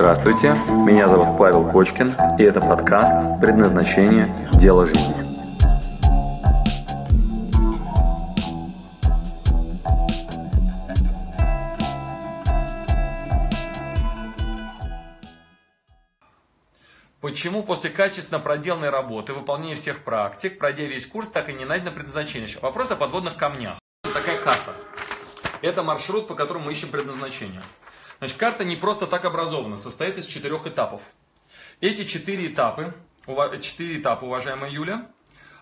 Здравствуйте, меня зовут Павел Кочкин, и это подкаст «Предназначение. Дело жизни». Почему после качественно проделанной работы, выполнения всех практик, пройдя весь курс, так и не найдено предназначение? Вопрос о подводных камнях. Такая карта. Это маршрут, по которому мы ищем предназначение. Значит, карта не просто так образована, состоит из 4 этапов. Эти 4 этапа, уважаемая Юля,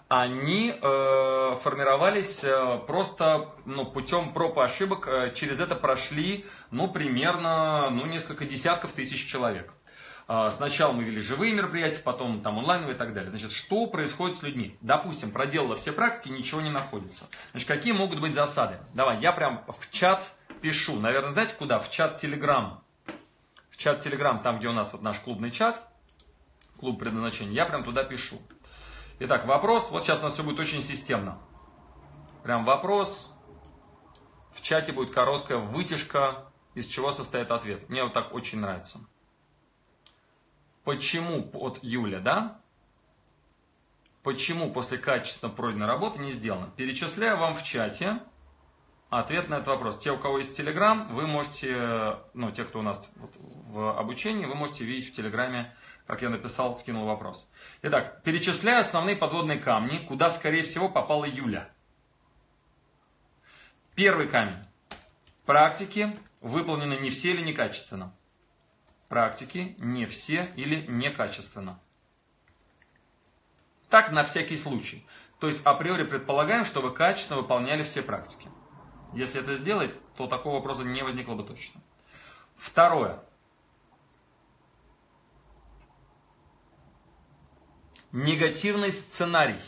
они формировались просто путем проб и ошибок. Через это прошли примерно несколько десятков тысяч человек. Сначала мы вели живые мероприятия, потом онлайновые и так далее. Значит, что происходит с людьми? Допустим, проделала все практики, ничего не находится. Значит, какие могут быть засады? Давай, я прям в чат пишу. Наверное, знаете куда? В чат Телеграм. В чат Телеграм, там, где у нас наш клубный чат, клуб предназначения, я прям туда пишу. Итак, вопрос. Вот сейчас у нас все будет очень системно. Прям вопрос. В чате будет короткая вытяжка, из чего состоит ответ. Мне вот так очень нравится. Почему от Юля, да? Почему после качественно пройденной работы не сделано? Перечисляю вам в чате ответ на этот вопрос. Те, у кого есть Телеграм, вы можете, те, кто у нас в обучении, вы можете видеть в Телеграме, как я написал, скинул вопрос. Итак, перечисляю основные подводные камни, куда, скорее всего, попала Юля. Первый камень. Практики выполнены не все или некачественно. Практики не все или некачественно. Так, на всякий случай. То есть, априори предполагаем, что вы качественно выполняли все практики. Если это сделать, то такого вопроса не возникло бы точно. Второе. Негативный сценарий.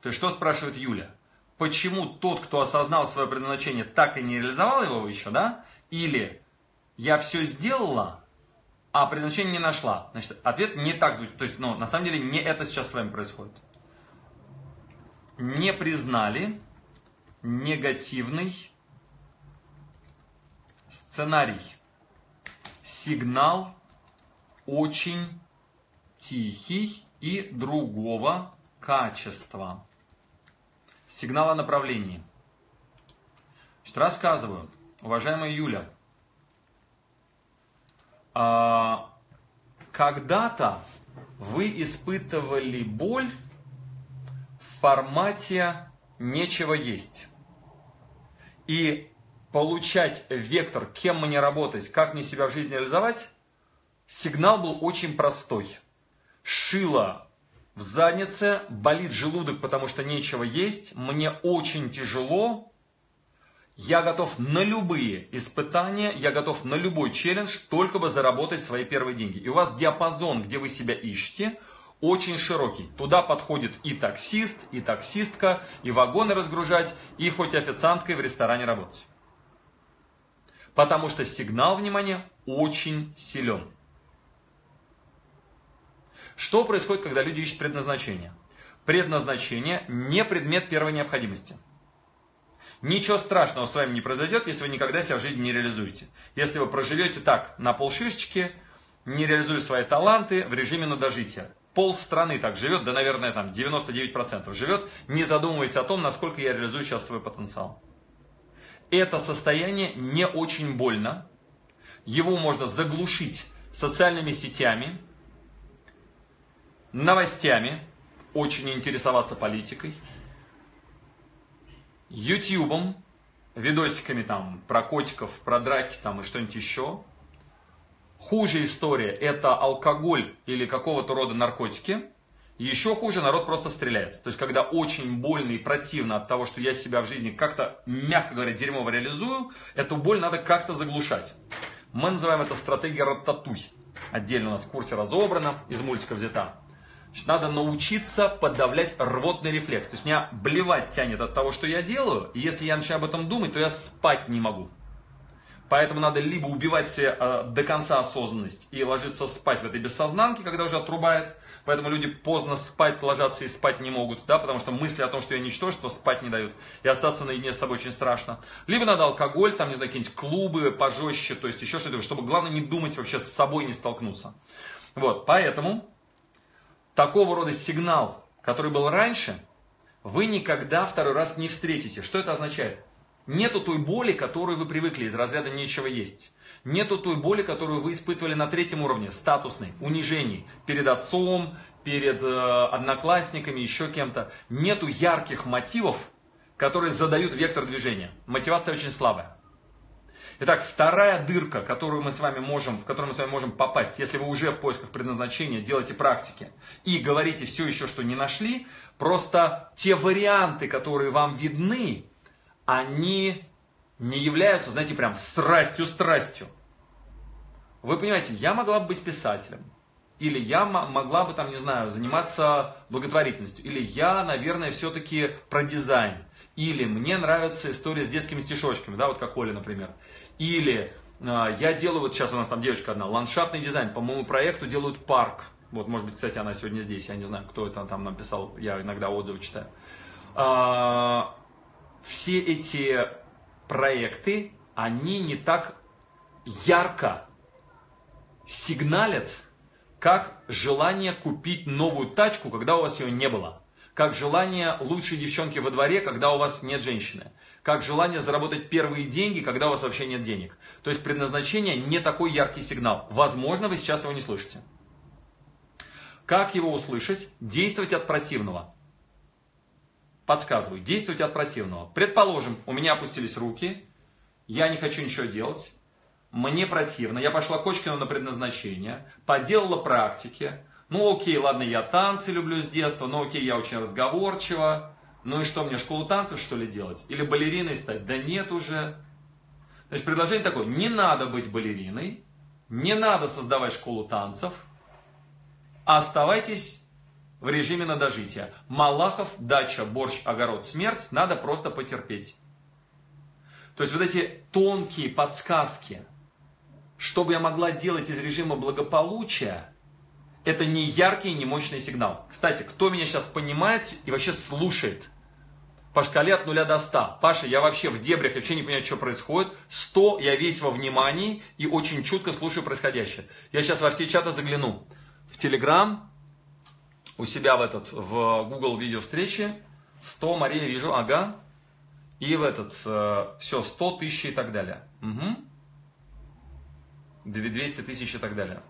То есть, что спрашивает Юля? Почему тот, кто осознал свое предназначение, так и не реализовал его еще, да? Или я все сделала, а предназначение не нашла. Значит, ответ не так звучит. То есть, на самом деле, не это сейчас с вами происходит. Не признали негативный сценарий. Сигнал очень тихий и другого качества. Сигнал о направлении. Значит, рассказываю, уважаемая Юля. Когда-то вы испытывали боль в формате «нечего есть». И получать вектор, кем мне работать, как мне себя в жизни реализовать, сигнал был очень простой. Шило в заднице, болит желудок, потому что нечего есть, мне очень тяжело. Я готов на любые испытания, я готов на любой челлендж, только бы заработать свои первые деньги. И у вас диапазон, где вы себя ищете, очень широкий. Туда подходит и таксист, и таксистка, и вагоны разгружать, и хоть официанткой в ресторане работать. Потому что сигнал, внимание, очень силен. Что происходит, когда люди ищут предназначение? Предназначение не предмет первой необходимости. Ничего страшного с вами не произойдет, если вы никогда себя в жизни не реализуете. Если вы проживете так, на полшишечки, не реализуя свои таланты в режиме надожития. Полстраны так живет, да, наверное, 99% живет, не задумываясь о том, насколько я реализую сейчас свой потенциал. Это состояние не очень больно. Его можно заглушить социальными сетями, новостями, очень интересоваться политикой, ютубом, видосиками про котиков, про драки и что-нибудь еще. Хуже история – это алкоголь или какого-то рода наркотики. Еще хуже – народ просто стреляется. То есть, когда очень больно и противно от того, что я себя в жизни как-то, мягко говоря, дерьмово реализую, эту боль надо как-то заглушать. Мы называем это стратегия рататуй. Отдельно у нас в курсе разобрано, из мультика взята. Значит, надо научиться подавлять рвотный рефлекс. То есть меня блевать тянет от того, что я делаю. И если я начинаю об этом думать, то я спать не могу. Поэтому надо либо убивать себе до конца осознанность и ложиться спать в этой бессознанке, когда уже отрубает. Поэтому люди поздно спать ложатся и спать не могут, да, потому что мысли о том, что я ничтожество, спать не дают. И остаться наедине с собой очень страшно. Либо надо алкоголь, там, не знаю, какие-нибудь клубы пожестче, то есть еще что-то, чтобы главное не думать вообще с собой, не столкнуться. Вот, поэтому такого рода сигнал, который был раньше, вы никогда второй раз не встретите. Что это означает? Нету той боли, которую вы привыкли, из разряда «нечего есть». Нету той боли, которую вы испытывали на третьем уровне, статусной, унижений, перед отцом, перед одноклассниками, еще кем-то. Нету ярких мотивов, которые задают вектор движения. Мотивация очень слабая. Итак, вторая дырка, в которую мы с вами можем попасть, если вы уже в поисках предназначения, делаете практики и говорите все еще, что не нашли, просто те варианты, которые вам видны, они не являются, знаете, прям страстью. Вы понимаете, я могла бы быть писателем, или я могла бы, там, не знаю, заниматься благотворительностью, или я, наверное, все-таки про дизайн. Или мне нравится история с детскими стишочками, да, вот как Оля, например. Или я делаю, вот сейчас у нас там девочка одна, ландшафтный дизайн, по моему проекту делают парк. Вот, может быть, кстати, она сегодня здесь, я не знаю, кто это там нам писал, я иногда отзывы читаю. Все эти проекты, они не так ярко сигналят, как желание купить новую тачку, когда у вас ее не было. Как желание лучшей девчонки во дворе, когда у вас нет женщины. Как желание заработать первые деньги, когда у вас вообще нет денег. То есть предназначение не такой яркий сигнал. Возможно, вы сейчас его не слышите. Как его услышать? Действовать от противного. Подсказываю. Действовать от противного. Предположим, у меня опустились руки. Я не хочу ничего делать. Мне противно. Я пошла к Кочкину на предназначение. Поделала практики. Ну окей, ладно, я танцы люблю с детства, ну окей, я очень разговорчива. Ну и что, мне школу танцев что ли делать? Или балериной стать? Да нет уже. Значит, предложение такое, не надо быть балериной, не надо создавать школу танцев, а оставайтесь в режиме надожития. Малахов, дача, борщ, огород, смерть, надо просто потерпеть. То есть вот эти тонкие подсказки, что бы я могла делать из режима благополучия, это не яркий, не мощный сигнал. Кстати, кто меня сейчас понимает и вообще слушает? По шкале от 0 до 100. Паша, я вообще в дебрях, я вообще не понимаю, что происходит. 100, я весь во внимании и очень чутко слушаю происходящее. Я сейчас во все чаты загляну. В Telegram, у себя в Google видео встречи. 100, Мария, вижу, ага. И в все, 100 тысяч и так далее. Угу. 200 тысяч и так далее.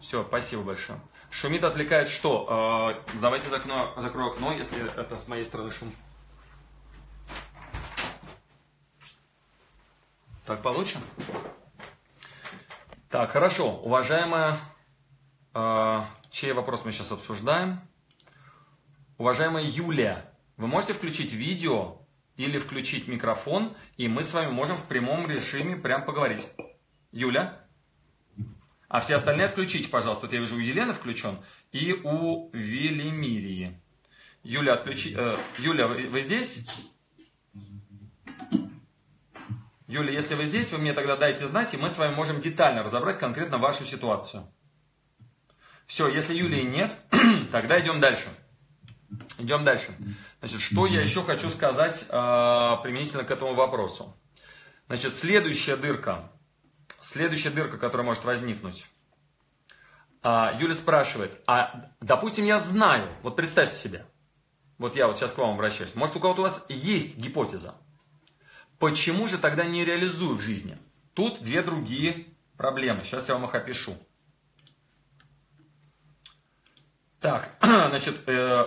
Все, спасибо большое. Шумит, отвлекает что? Давайте закрою окно, если это с моей стороны шум. Так получше? Так, хорошо. Уважаемая, чей вопрос мы сейчас обсуждаем? Уважаемая Юлия, вы можете включить видео или включить микрофон, и мы с вами можем в прямом режиме прям поговорить. Юля? А все остальные отключите, пожалуйста. Вот я вижу, у Елены включен и у Велимирии. Юля, Юля, вы здесь? Юля, если вы здесь, вы мне тогда дайте знать, и мы с вами можем детально разобрать конкретно вашу ситуацию. Все, если Юлии нет, тогда идем дальше. Идем дальше. Значит, что я еще хочу сказать применительно к этому вопросу. Значит, следующая дырка. Следующая дырка, которая может возникнуть. Юля спрашивает, допустим, я знаю, вот представьте себе, вот я вот сейчас к вам обращаюсь, может у кого-то у вас есть гипотеза, почему же тогда не реализую в жизни? Тут две другие проблемы, сейчас я вам их опишу. Так, значит,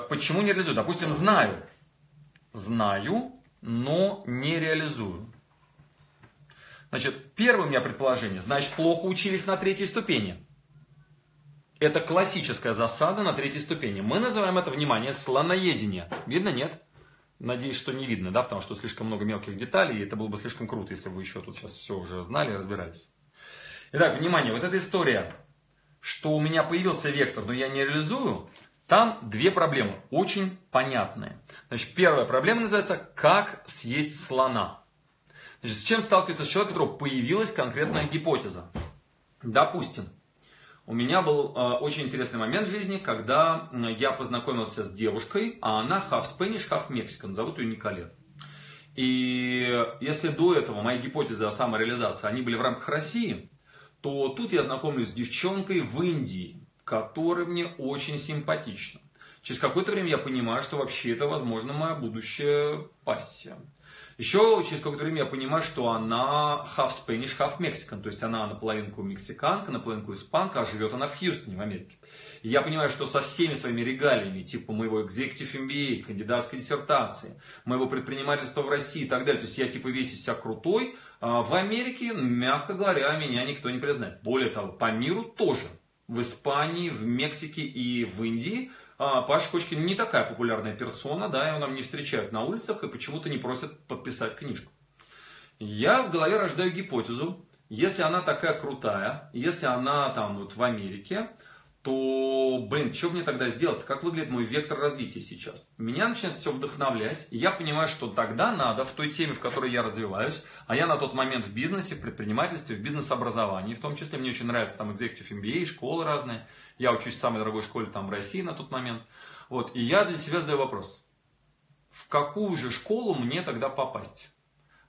почему не реализую? Допустим, знаю, но не реализую. Значит, первое у меня предположение, значит, плохо учились на третьей ступени. Это классическая засада на третьей ступени. Мы называем это, внимание, слоноедение. Видно, нет? Надеюсь, что не видно, да, потому что слишком много мелких деталей, и это было бы слишком круто, если бы вы еще тут сейчас все уже знали и разбирались. Итак, внимание, вот эта история, что у меня появился вектор, но я не реализую, там две проблемы, очень понятные. Значит, первая проблема называется «Как съесть слона?». Значит, с чем сталкивается человек, у которого появилась конкретная гипотеза? Допустим, у меня был очень интересный момент в жизни, когда я познакомился с девушкой, а она half Spanish, half Mexican, зовут ее Николетт. И если до этого мои гипотезы о самореализации, они были в рамках России, то тут я знакомлюсь с девчонкой в Индии, которая мне очень симпатична. Через какое-то время я понимаю, что вообще это, возможно, моя будущая пассия. Еще через какое-то время я понимаю, что она half Spanish, half Mexican, то есть она наполовинку мексиканка, наполовинку испанка, а живет она в Хьюстоне, в Америке. И я понимаю, что со всеми своими регалиями, типа моего Executive MBA, кандидатской диссертации, моего предпринимательства в России и так далее, то есть я типа весь из себя крутой, а в Америке, мягко говоря, меня никто не признает. Более того, по миру тоже. В Испании, в Мексике и в Индии Паша Кочкин не такая популярная персона, да, его нам не встречают на улицах и почему-то не просят подписать книжку. Я в голове рождаю гипотезу, если она такая крутая, если она там вот в Америке, то, блин, что мне тогда сделать? Как выглядит мой вектор развития сейчас? Меня начинает все вдохновлять, и я понимаю, что тогда надо в той теме, в которой я развиваюсь, а я на тот момент в бизнесе, в предпринимательстве, в бизнес-образовании, в том числе мне очень нравится там Executive MBA, школы разные, я учусь в самой дорогой школе там в России на тот момент, вот, и я для себя задаю вопрос, в какую же школу мне тогда попасть?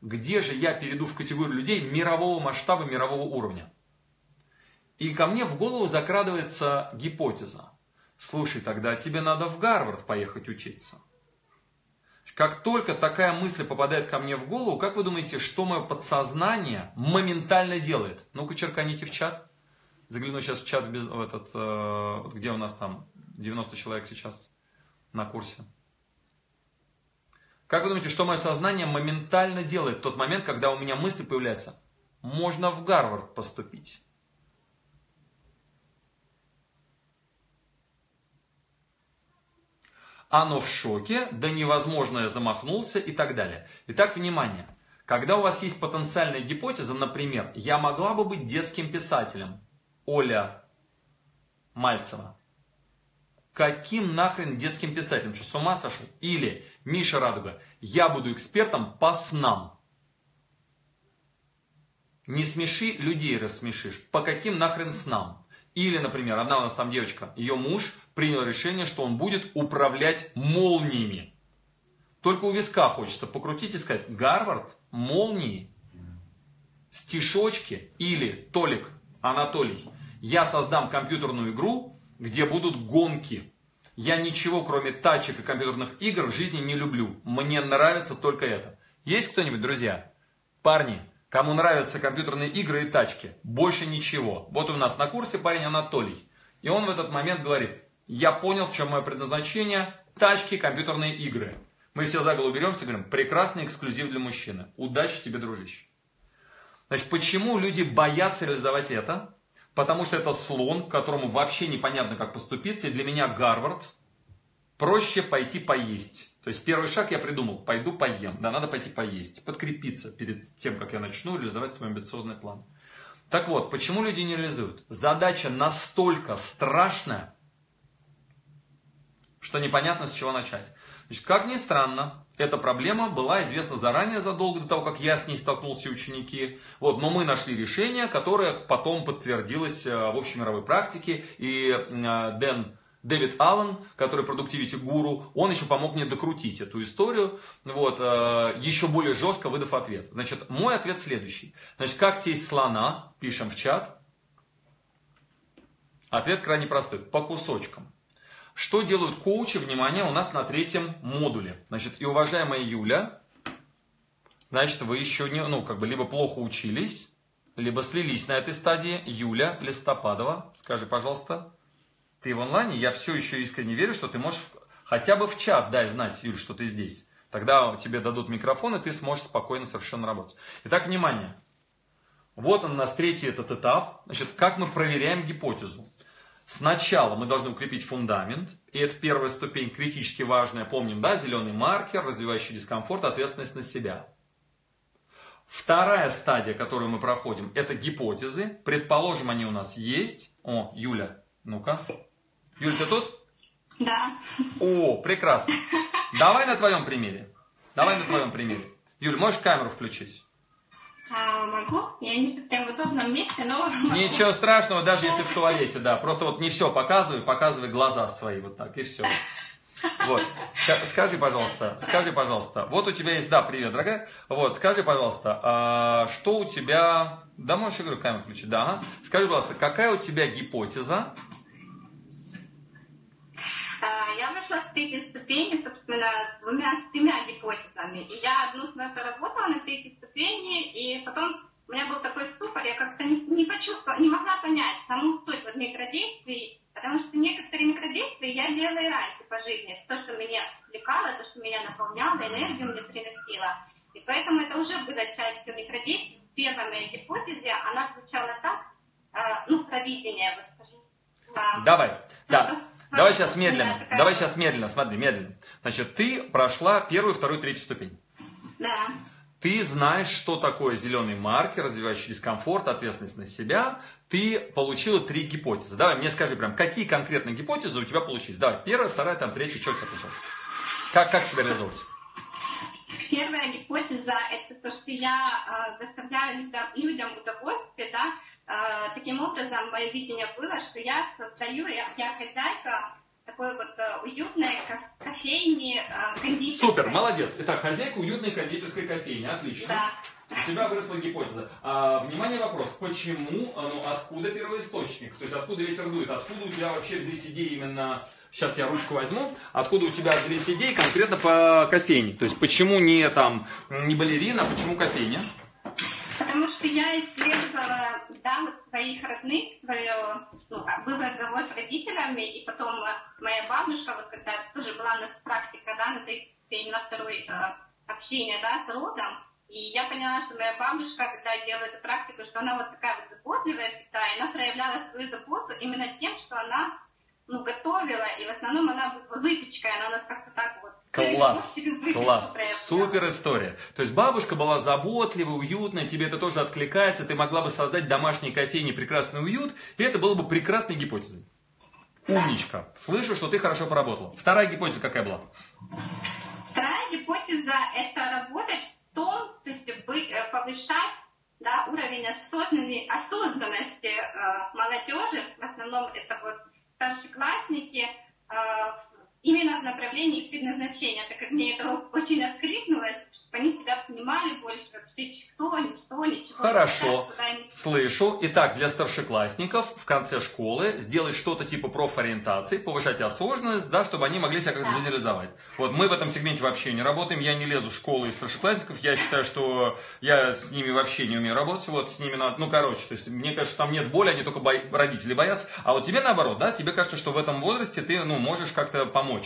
Где же я перейду в категорию людей мирового масштаба, мирового уровня? И ко мне в голову закрадывается гипотеза. Слушай, тогда тебе надо в Гарвард поехать учиться. Как только такая мысль попадает ко мне в голову, как вы думаете, что мое подсознание моментально делает? Ну-ка, черканите в чат. Загляну сейчас в чат, в этот, где у нас там 90 человек сейчас на курсе. Как вы думаете, что мое сознание моментально делает в тот момент, когда у меня мысль появляется? Можно в Гарвард поступить. Оно в шоке, да невозможное замахнулся и так далее. Итак, внимание. Когда у вас есть потенциальная гипотеза, например, я могла бы быть детским писателем. Оля Мальцева. Каким нахрен детским писателем? Что, с ума сошел? Или Миша Радуга. Я буду экспертом по снам. Не смеши, людей рассмешишь. По каким нахрен снам? Или, например, одна у нас там девочка, ее муж принял решение, что он будет управлять молниями. Только у виска хочется покрутить и сказать, Гарвард, молнии, стишочки или Толик, Анатолий. Я создам компьютерную игру, где будут гонки. Я ничего, кроме тачек и компьютерных игр, в жизни не люблю. Мне нравится только это. Есть кто-нибудь, друзья? Парни. Кому нравятся компьютерные игры и тачки, больше ничего. Вот у нас на курсе парень Анатолий. И он в этот момент говорит, я понял, в чем мое предназначение, тачки, компьютерные игры. Мы все за голову беремся и говорим, прекрасный эксклюзив для мужчины. Удачи тебе, дружище. Значит, почему люди боятся реализовать это? Потому что это слон, которому вообще непонятно, как поступиться. И для меня Гарвард проще пойти поесть. То есть первый шаг я придумал, пойду поем, да, надо пойти поесть, подкрепиться перед тем, как я начну реализовать свой амбициозный план. Так вот, почему люди не реализуют? Задача настолько страшная, что непонятно, с чего начать. Значит, как ни странно, эта проблема была известна заранее, задолго до того, как я с ней столкнулся, ученики. Вот, но мы нашли решение, которое потом подтвердилось в общей мировой практике, и Дэвид Аллен, который продуктивити-гуру, он еще помог мне докрутить эту историю, вот, еще более жестко выдав ответ. Значит, мой ответ следующий. Значит, как съесть слона, пишем в чат. Ответ крайне простой, по кусочкам. Что делают коучи, внимание, у нас на 3-м модуле. Значит, и уважаемая Юля, значит, вы еще не, ну, как бы, либо плохо учились, либо слились на этой стадии. Юля Листопадова, скажи, пожалуйста. Ты в онлайне, я все еще искренне верю, что ты можешь хотя бы в чат дай знать, Юль, что ты здесь. Тогда тебе дадут микрофон, и ты сможешь спокойно совершенно работать. Итак, внимание. Вот он у нас 3-й этот этап. Значит, как мы проверяем гипотезу? Сначала мы должны укрепить фундамент. И это первая ступень, критически важная. Помним, да, зеленый маркер, развивающий дискомфорт, ответственность на себя. Вторая стадия, которую мы проходим, это гипотезы. Предположим, они у нас есть. О, Юля, ну-ка. Юль, ты тут? Да. О, прекрасно. Давай на твоем примере. Юль, можешь камеру включить? Могу? Я не совсем в удобном месте, но... Ничего страшного, даже если в туалете, да. Просто вот не все показывай, показывай глаза свои вот так, и все. Вот. Скажи, пожалуйста, вот у тебя есть... Да, привет, дорогая. Вот, скажи, пожалуйста, что у тебя... Да, можешь игру камеру включить? Да, ага. Скажи, пожалуйста, какая у тебя гипотеза? Я нашла в третьей ступени, собственно, с тремя гипотезами. И я одну смысл работала на третьей ступени, и потом у меня был такой ступор, я как-то не почувствовала, не могла понять саму суть вот микродействий, потому что некоторые микродействия я делала и раньше по жизни. То, что меня отвлекало, то, что меня наполняло, энергию мне приносило. И поэтому это уже было частью микродействий. Первая моя гипотеза, она звучала так, провидение, вот скажу. Давай, да. Давай сейчас медленно, смотри, медленно. Значит, ты прошла первую, вторую, третью ступень. Да. Ты знаешь, что такое зеленый маркер, развивающий дискомфорт, ответственность на себя. Ты получила 3 гипотезы. Давай мне скажи прям, какие конкретно гипотезы у тебя получились. Давай, первая, вторая, там, третья, что у тебя получилось? Как себя реализовывать? Первая гипотеза – это то, что я доставляю людям удовольствие, да. Таким образом, мое видение было, что я создаю, я хозяйка такой вот уютной кофейни, кондитерской. Супер, молодец. Итак, хозяйка уютной кондитерской кофейни. Отлично. Да. У тебя выросла гипотеза. Внимание, вопрос. Почему, откуда первоисточник? То есть, откуда ветер дует? Откуда у тебя вообще взялись идеи именно... Сейчас я ручку возьму. Откуда у тебя взялись идеи конкретно по кофейне? То есть, почему не балерина, а почему кофейня? Потому что я исследовала, своих родных, был разговор с родителями, и потом моя бабушка, вот когда тоже была у нас практика, на второй общение, с родом, и я поняла, что моя бабушка, когда делала эту практику, что она вот такая вот заботливая всегда, и она проявляла свою заботу именно тем, что она, готовила, и в основном она выпечкой, она у нас как-то так вот. Класс, супер история. То есть бабушка была заботливой, уютной, тебе это тоже откликается, ты могла бы создать домашней кофейне прекрасный уют, и это было бы прекрасной гипотезой. Умничка, слышу, что ты хорошо поработала. Вторая гипотеза какая была? Вторая гипотеза – это работать в том, то есть повышать уровень осознанности молодежи, в основном это вот старшеклассники, именно в направлении их предназначения, так как мне это очень откликнулось, чтобы они себя понимали больше, вообще, кто они, что они, чего. Хорошо, слышу. Итак, для старшеклассников в конце школы сделать что-то типа профориентации, повышать осознанность, чтобы они могли себя как-то реализовать. Вот мы в этом сегменте вообще не работаем, я не лезу в школы из старшеклассников, я считаю, что я с ними вообще не умею работать, вот с ними надо, то есть мне кажется, там нет боли, они только родители боятся, а вот тебе наоборот, тебе кажется, что в этом возрасте ты, можешь как-то помочь,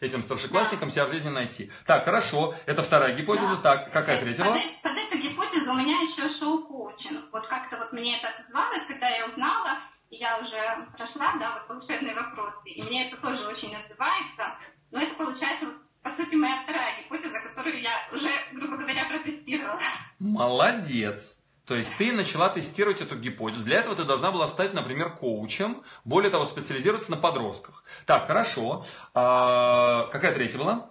этим старшеклассникам себя в жизни найти. Так, хорошо, это вторая гипотеза, так, какая третья была? У меня еще шоу-коучинг. Вот как-то вот мне это отозвалось, когда я узнала, и я уже прошла, волшебные вопросы. И мне это тоже очень отзывается. Но это получается, по сути, моя вторая гипотеза, которую я уже, грубо говоря, протестировала. Молодец! То есть ты начала тестировать эту гипотезу. Для этого ты должна была стать, например, коучем. Более того, специализироваться на подростках. Так, хорошо. Какая третья была?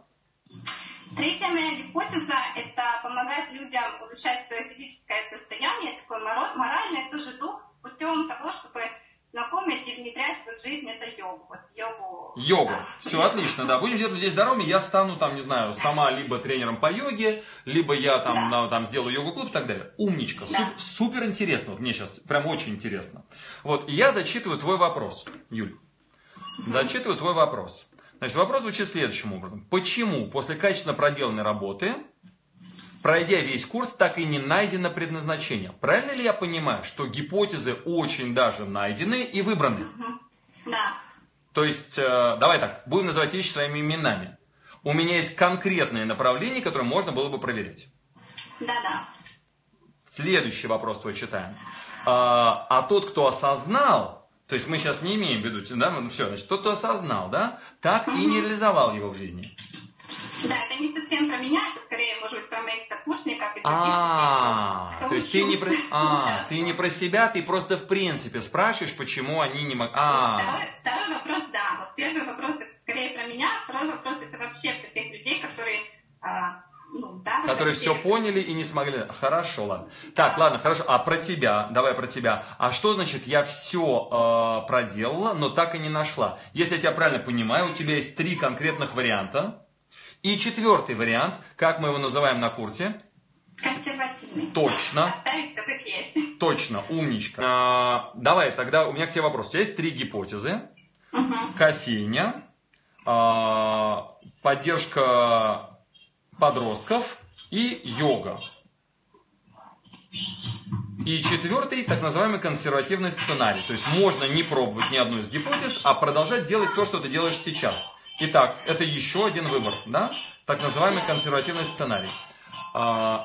Третья моя гипотеза – это помогать людям улучшать свое физическое состояние, такой моральный тоже дух, путем того, чтобы знакомить и внедрять в жизнь это йогу. Вот йогу. Все, отлично, Будем делать людей здоровыми, я стану, сама либо тренером по йоге, либо я сделаю йогу-клуб и так далее. Умничка, супер интересно, мне сейчас прям очень интересно. Вот, и я зачитываю твой вопрос, Юль. Зачитываю твой вопрос. Значит, вопрос звучит следующим образом. Почему после качественно проделанной работы, пройдя весь курс, так и не найдено предназначение? Правильно ли я понимаю, что гипотезы очень даже найдены и выбраны? Да. То есть, давай так, будем называть вещи своими именами. У меня есть конкретные направления, которые можно было бы проверять. Да. Следующий вопрос твой читаем. А тот, кто осознал... То есть мы сейчас не имеем в виду, все, значит, тот, кто осознал, так и не реализовал его в жизни. Да, это не совсем про меня, это скорее, может быть, про моих сокурсников. То есть ты не про себя, ты просто в принципе спрашиваешь, почему они не могли... Второй вопрос, вот первый вопрос, это скорее про меня, второй вопрос, это вообще про тех людей, которые... которые все поняли и не смогли. Хорошо, ладно. Так, ладно, хорошо. А про тебя? Давай про тебя. А что значит я все проделала, но так и не нашла? Если я тебя правильно понимаю, у тебя есть три конкретных варианта. И четвертый вариант, как мы его называем на курсе? Консервативный. Точно. Точно, умничка. Давай, тогда у меня к тебе вопрос. У тебя есть три гипотезы. Угу. Кофейня, поддержка подростков и йога. И четвертый, так называемый консервативный сценарий. То есть можно не пробовать ни одну из гипотез, а продолжать делать то, что ты делаешь сейчас. Итак, это еще один выбор, да? Так называемый консервативный сценарий.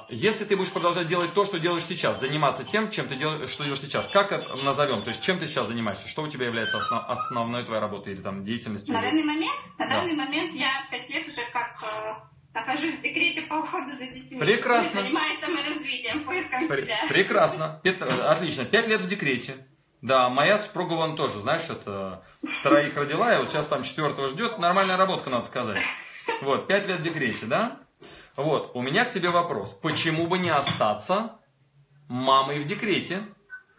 Если ты будешь продолжать делать то, что делаешь сейчас, заниматься тем, чем ты делаешь, что делаешь сейчас, как это назовем, то есть чем ты сейчас занимаешься, что у тебя является основной твоей работой или там деятельностью? На данный момент, на данный момент я 5 лет уже как нахожусь в декрете по уходу за детьми. Прекрасно. Занимаюсь саморазвитием, поиском себя. Прекрасно, отлично, 5 лет в декрете. Да, моя супруга вон тоже, знаешь, это троих родила, и вот сейчас там 4-го ждет, нормальная работа, надо сказать. Вот, 5 лет в декрете, да? Вот, у меня к тебе вопрос. Почему бы не остаться мамой в декрете?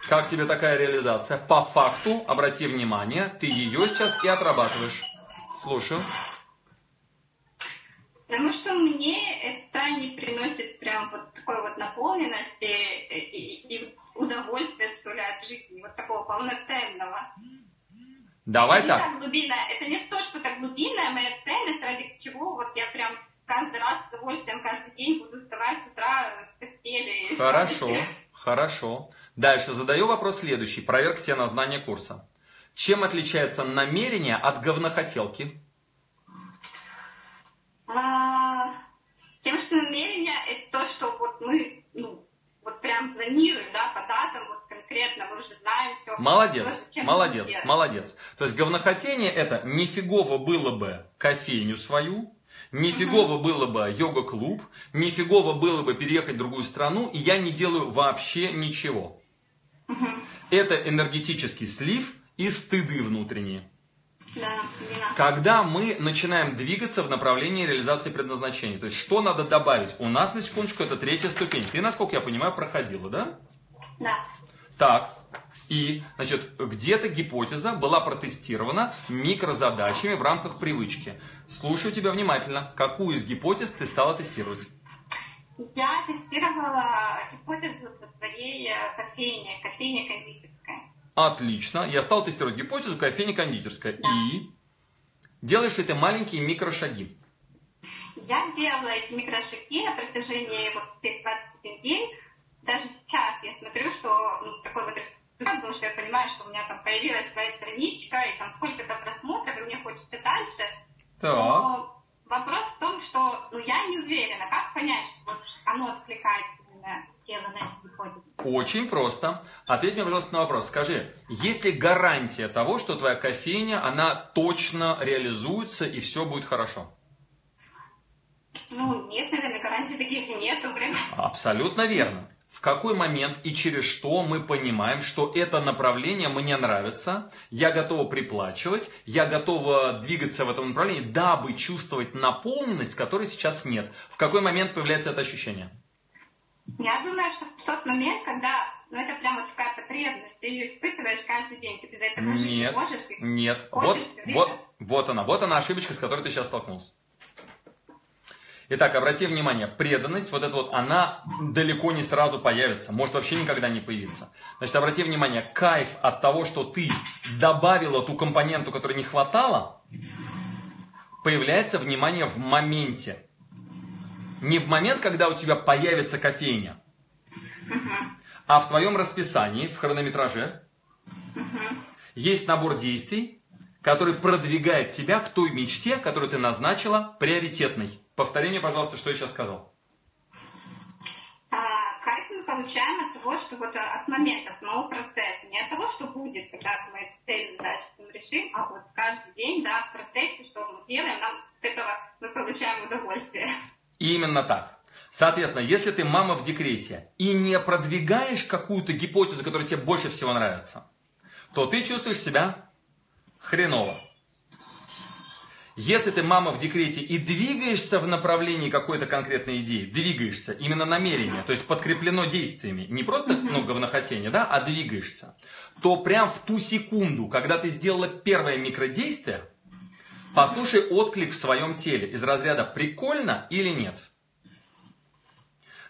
Как тебе такая реализация? По факту, обрати внимание, ты ее сейчас и отрабатываешь. Слушаю. Потому что мне это не приносит прям вот такой вот наполненности и удовольствия от жизни, вот такого полноценного. Давай это так. Не так глубинная. Это не то, что так глубинная моя ценность, ради чего вот я прям... Каждый раз с удовольствием, каждый день буду вставать с утра в постели. Хорошо, хорошо. Дальше задаю вопрос следующий. Проверка тебя на знание курса. Чем отличается намерение от говнохотелки? Тем, что намерение – это то, что вот мы, ну, вот прям планируем, да, по датам, вот конкретно, мы уже знаем все. Молодец, молодец, молодец. То есть говнохотение – это нифигово было бы кофейню свою, нифигово было бы йога-клуб, нифигово было бы переехать в другую страну, и я не делаю вообще ничего. Это энергетический слив и стыды внутренние. Когда мы начинаем двигаться в направлении реализации предназначения, то есть что надо добавить? У нас, на секундочку, это 3-я ступень. Ты, насколько я понимаю, проходила, да? Да. Так. И, значит, где-то гипотеза была протестирована микрозадачами в рамках привычки. Слушаю тебя внимательно. Какую из гипотез ты стала тестировать? Я тестировала гипотезу со своей кофейни, кофейня-кондитерская. Отлично. Я стал тестировать гипотезу кофейня-кондитерская. Да. И делаешь ли ты маленькие микрошаги? Я делала эти микрошаги на протяжении вот этих 21 дней. Даже сейчас я смотрю, что ну, такой вот результат, потому что я понимаю, что у меня там появилась своя страничка, и там сколько-то просмотров, и мне хочется дальше. Да. Но вопрос в том, что ну, я не уверена, как понять, что оно откликается на тело, на эти гипотезы. Очень просто. Ответь мне, пожалуйста, на вопрос. Скажи, есть ли гарантия того, что твоя кофейня, она точно реализуется и все будет хорошо? Ну, нет, наверное, гарантий таких нету. Абсолютно верно. В какой момент и через что мы понимаем, что это направление мне нравится, я готова приплачивать, я готова двигаться в этом направлении, дабы чувствовать наполненность, которой сейчас нет. В какой момент появляется это ощущение? Я думаю, что в тот момент, когда ну, это прямо такая потребность, ты ее испытываешь каждый день, ты без этого не можешь. Нет, вот она ошибочка, с которой ты сейчас столкнулся. Итак, обрати внимание, преданность, вот эта вот, она далеко не сразу появится, может вообще никогда не появиться. Значит, обрати внимание, кайф от того, что ты добавила ту компоненту, которой не хватало, появляется внимание в моменте. Не в момент, когда у тебя появится кофейня, а в твоем расписании, в хронометраже, есть набор действий, который продвигает тебя к той мечте, которую ты назначила приоритетной. Повтори мне, пожалуйста, что я сейчас сказал. Кайф мы получаем от того, что вот от момента, от самого процесса. Не от того, что будет, когда мы эту цель, задачу решим, а вот каждый день, да, в процессе, что мы делаем, нам от этого мы получаем удовольствие. Именно так. Соответственно, если ты мама в декрете и не продвигаешь какую-то гипотезу, которая тебе больше всего нравится, то ты чувствуешь себя хреново. Если ты мама в декрете и двигаешься в направлении какой-то конкретной идеи, двигаешься, именно намерение, то есть подкреплено действиями, не просто говнохотение, да, а двигаешься, то прям в ту секунду, когда ты сделала первое микродействие, послушай отклик в своем теле из разряда «прикольно» или «нет».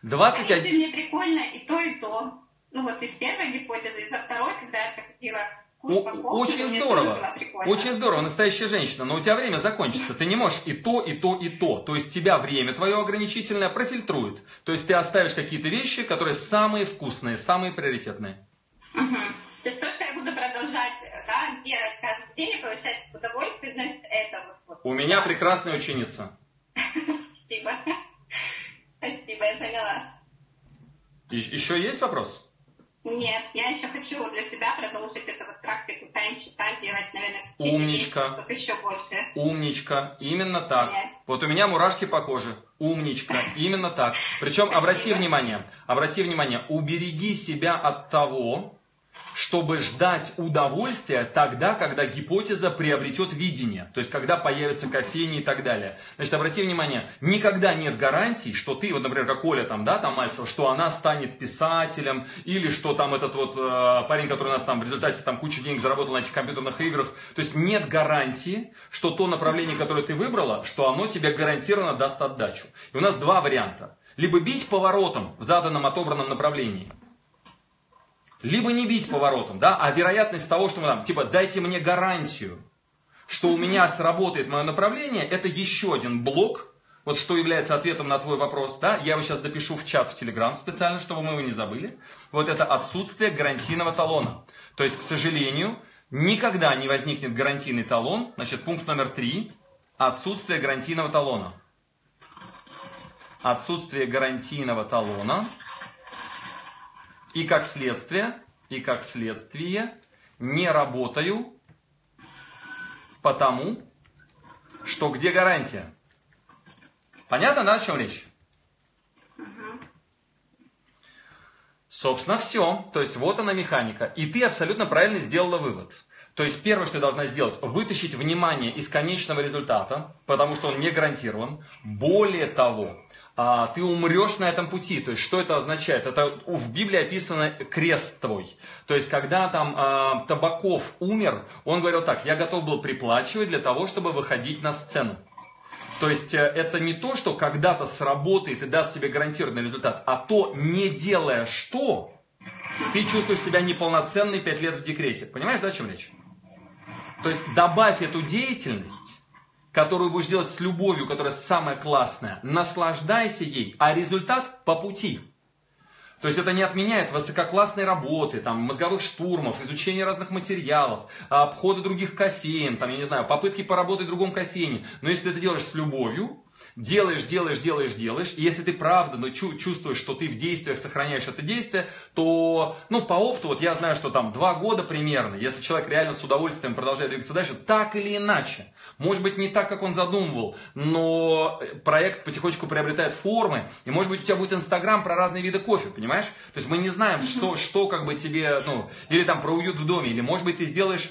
21... Если мне прикольно и то, и то. Ну вот из первой гипотезы, из второй, когда я купила... Очень здорово, очень здорово, настоящая женщина, но у тебя время закончится, ты не можешь и то, и то, и то. То есть тебя время твое ограничительное профильтрует. То есть ты оставишь какие-то вещи, которые самые вкусные, самые приоритетные. Угу. То есть то, что я буду продолжать, да, делать каждый день и получать удовольствие, значит, это вот. У меня прекрасная ученица. Спасибо. Спасибо, я поняла. Еще есть вопрос? Нет, я еще хочу для себя продолжить эту вот практику, читать, делать, наверное... Умничка. Еще больше. Умничка. Именно так. Нет. Вот у меня мурашки по коже. Умничка. Именно так. Причем обрати внимание, убереги себя от того, чтобы ждать удовольствия тогда, когда гипотеза приобретет видение. То есть, когда появится кофейня и так далее. Значит, обрати внимание, никогда нет гарантий, что ты, вот, например, как Оля там, да, там Мальцева, что она станет писателем, или что там этот вот парень, который у нас там в результате там кучу денег заработал на этих компьютерных играх. То есть, нет гарантии, что то направление, которое ты выбрала, что оно тебе гарантированно даст отдачу. И у нас два варианта. Либо бить поворотом в заданном отобранном направлении, либо не бить поворотом, да, а вероятность того, что мы там, типа, дайте мне гарантию, что у меня сработает мое направление, это еще один блок, вот что является ответом на твой вопрос, да, я его сейчас допишу в чат в Телеграм специально, чтобы мы его не забыли, вот это отсутствие гарантийного талона. То есть, к сожалению, никогда не возникнет гарантийный талон, значит, пункт номер 3, отсутствие гарантийного талона. Отсутствие гарантийного талона. И как следствие, не работаю, потому что где гарантия? Понятно, да, о чем речь? Собственно, все. То есть, вот она механика. И ты абсолютно правильно сделала вывод. То есть, первое, что ты должна сделать, вытащить внимание из конечного результата, потому что он не гарантирован. Более того... ты умрешь на этом пути. То есть, что это означает? Это в Библии описано крест твой. То есть, когда там Табаков умер, он говорил так: я готов был приплачивать для того, чтобы выходить на сцену. То есть, это не то, что когда-то сработает и даст тебе гарантированный результат, а то, не делая что, ты чувствуешь себя неполноценной 5 лет в декрете. Понимаешь, да, о чем речь? То есть, добавь эту деятельность, которую будешь делать с любовью, которая самая классная, наслаждайся ей, а результат по пути. То есть это не отменяет высококлассной работы, там, мозговых штурмов, изучения разных материалов, обхода других кофеин, там, я не знаю, попытки поработать в другом кофейне. Но если ты это делаешь с любовью, делаешь, и если ты правда чувствуешь, что ты в действиях сохраняешь это действие, то, ну, по опыту, вот я знаю, что там 2 года примерно, если человек реально с удовольствием продолжает двигаться дальше, так или иначе, может быть, не так, как он задумывал, но проект потихонечку приобретает формы, и, может быть, у тебя будет Инстаграм про разные виды кофе, понимаешь? То есть мы не знаем, что как бы тебе, ну, или там про уют в доме, или, может быть, ты сделаешь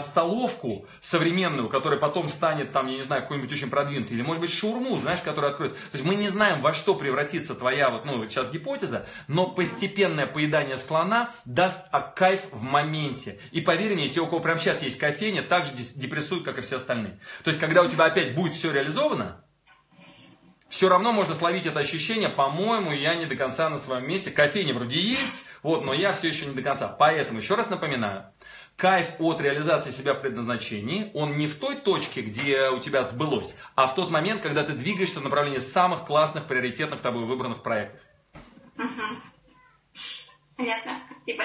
столовку современную, которая потом станет, там, я не знаю, какой-нибудь очень продвинутой, или, может быть, шаурму, знаешь, которая откроется. То есть мы не знаем, во что превратится твоя вот, ну, сейчас гипотеза, но постепенное поедание слона даст кайф в моменте. И поверь мне, те, у кого прямо сейчас есть кофейня, так же депрессуют, как и все остальные. То есть, когда у тебя опять будет все реализовано, все равно можно словить это ощущение, по-моему, я не до конца на своем месте. Кофейня вроде есть, вот, но я все еще не до конца. Поэтому, еще раз напоминаю, кайф от реализации себя в предназначении, он не в той точке, где у тебя сбылось, а в тот момент, когда ты двигаешься в направлении самых классных, приоритетных тобой выбранных проектов. Угу. Понятно. Спасибо.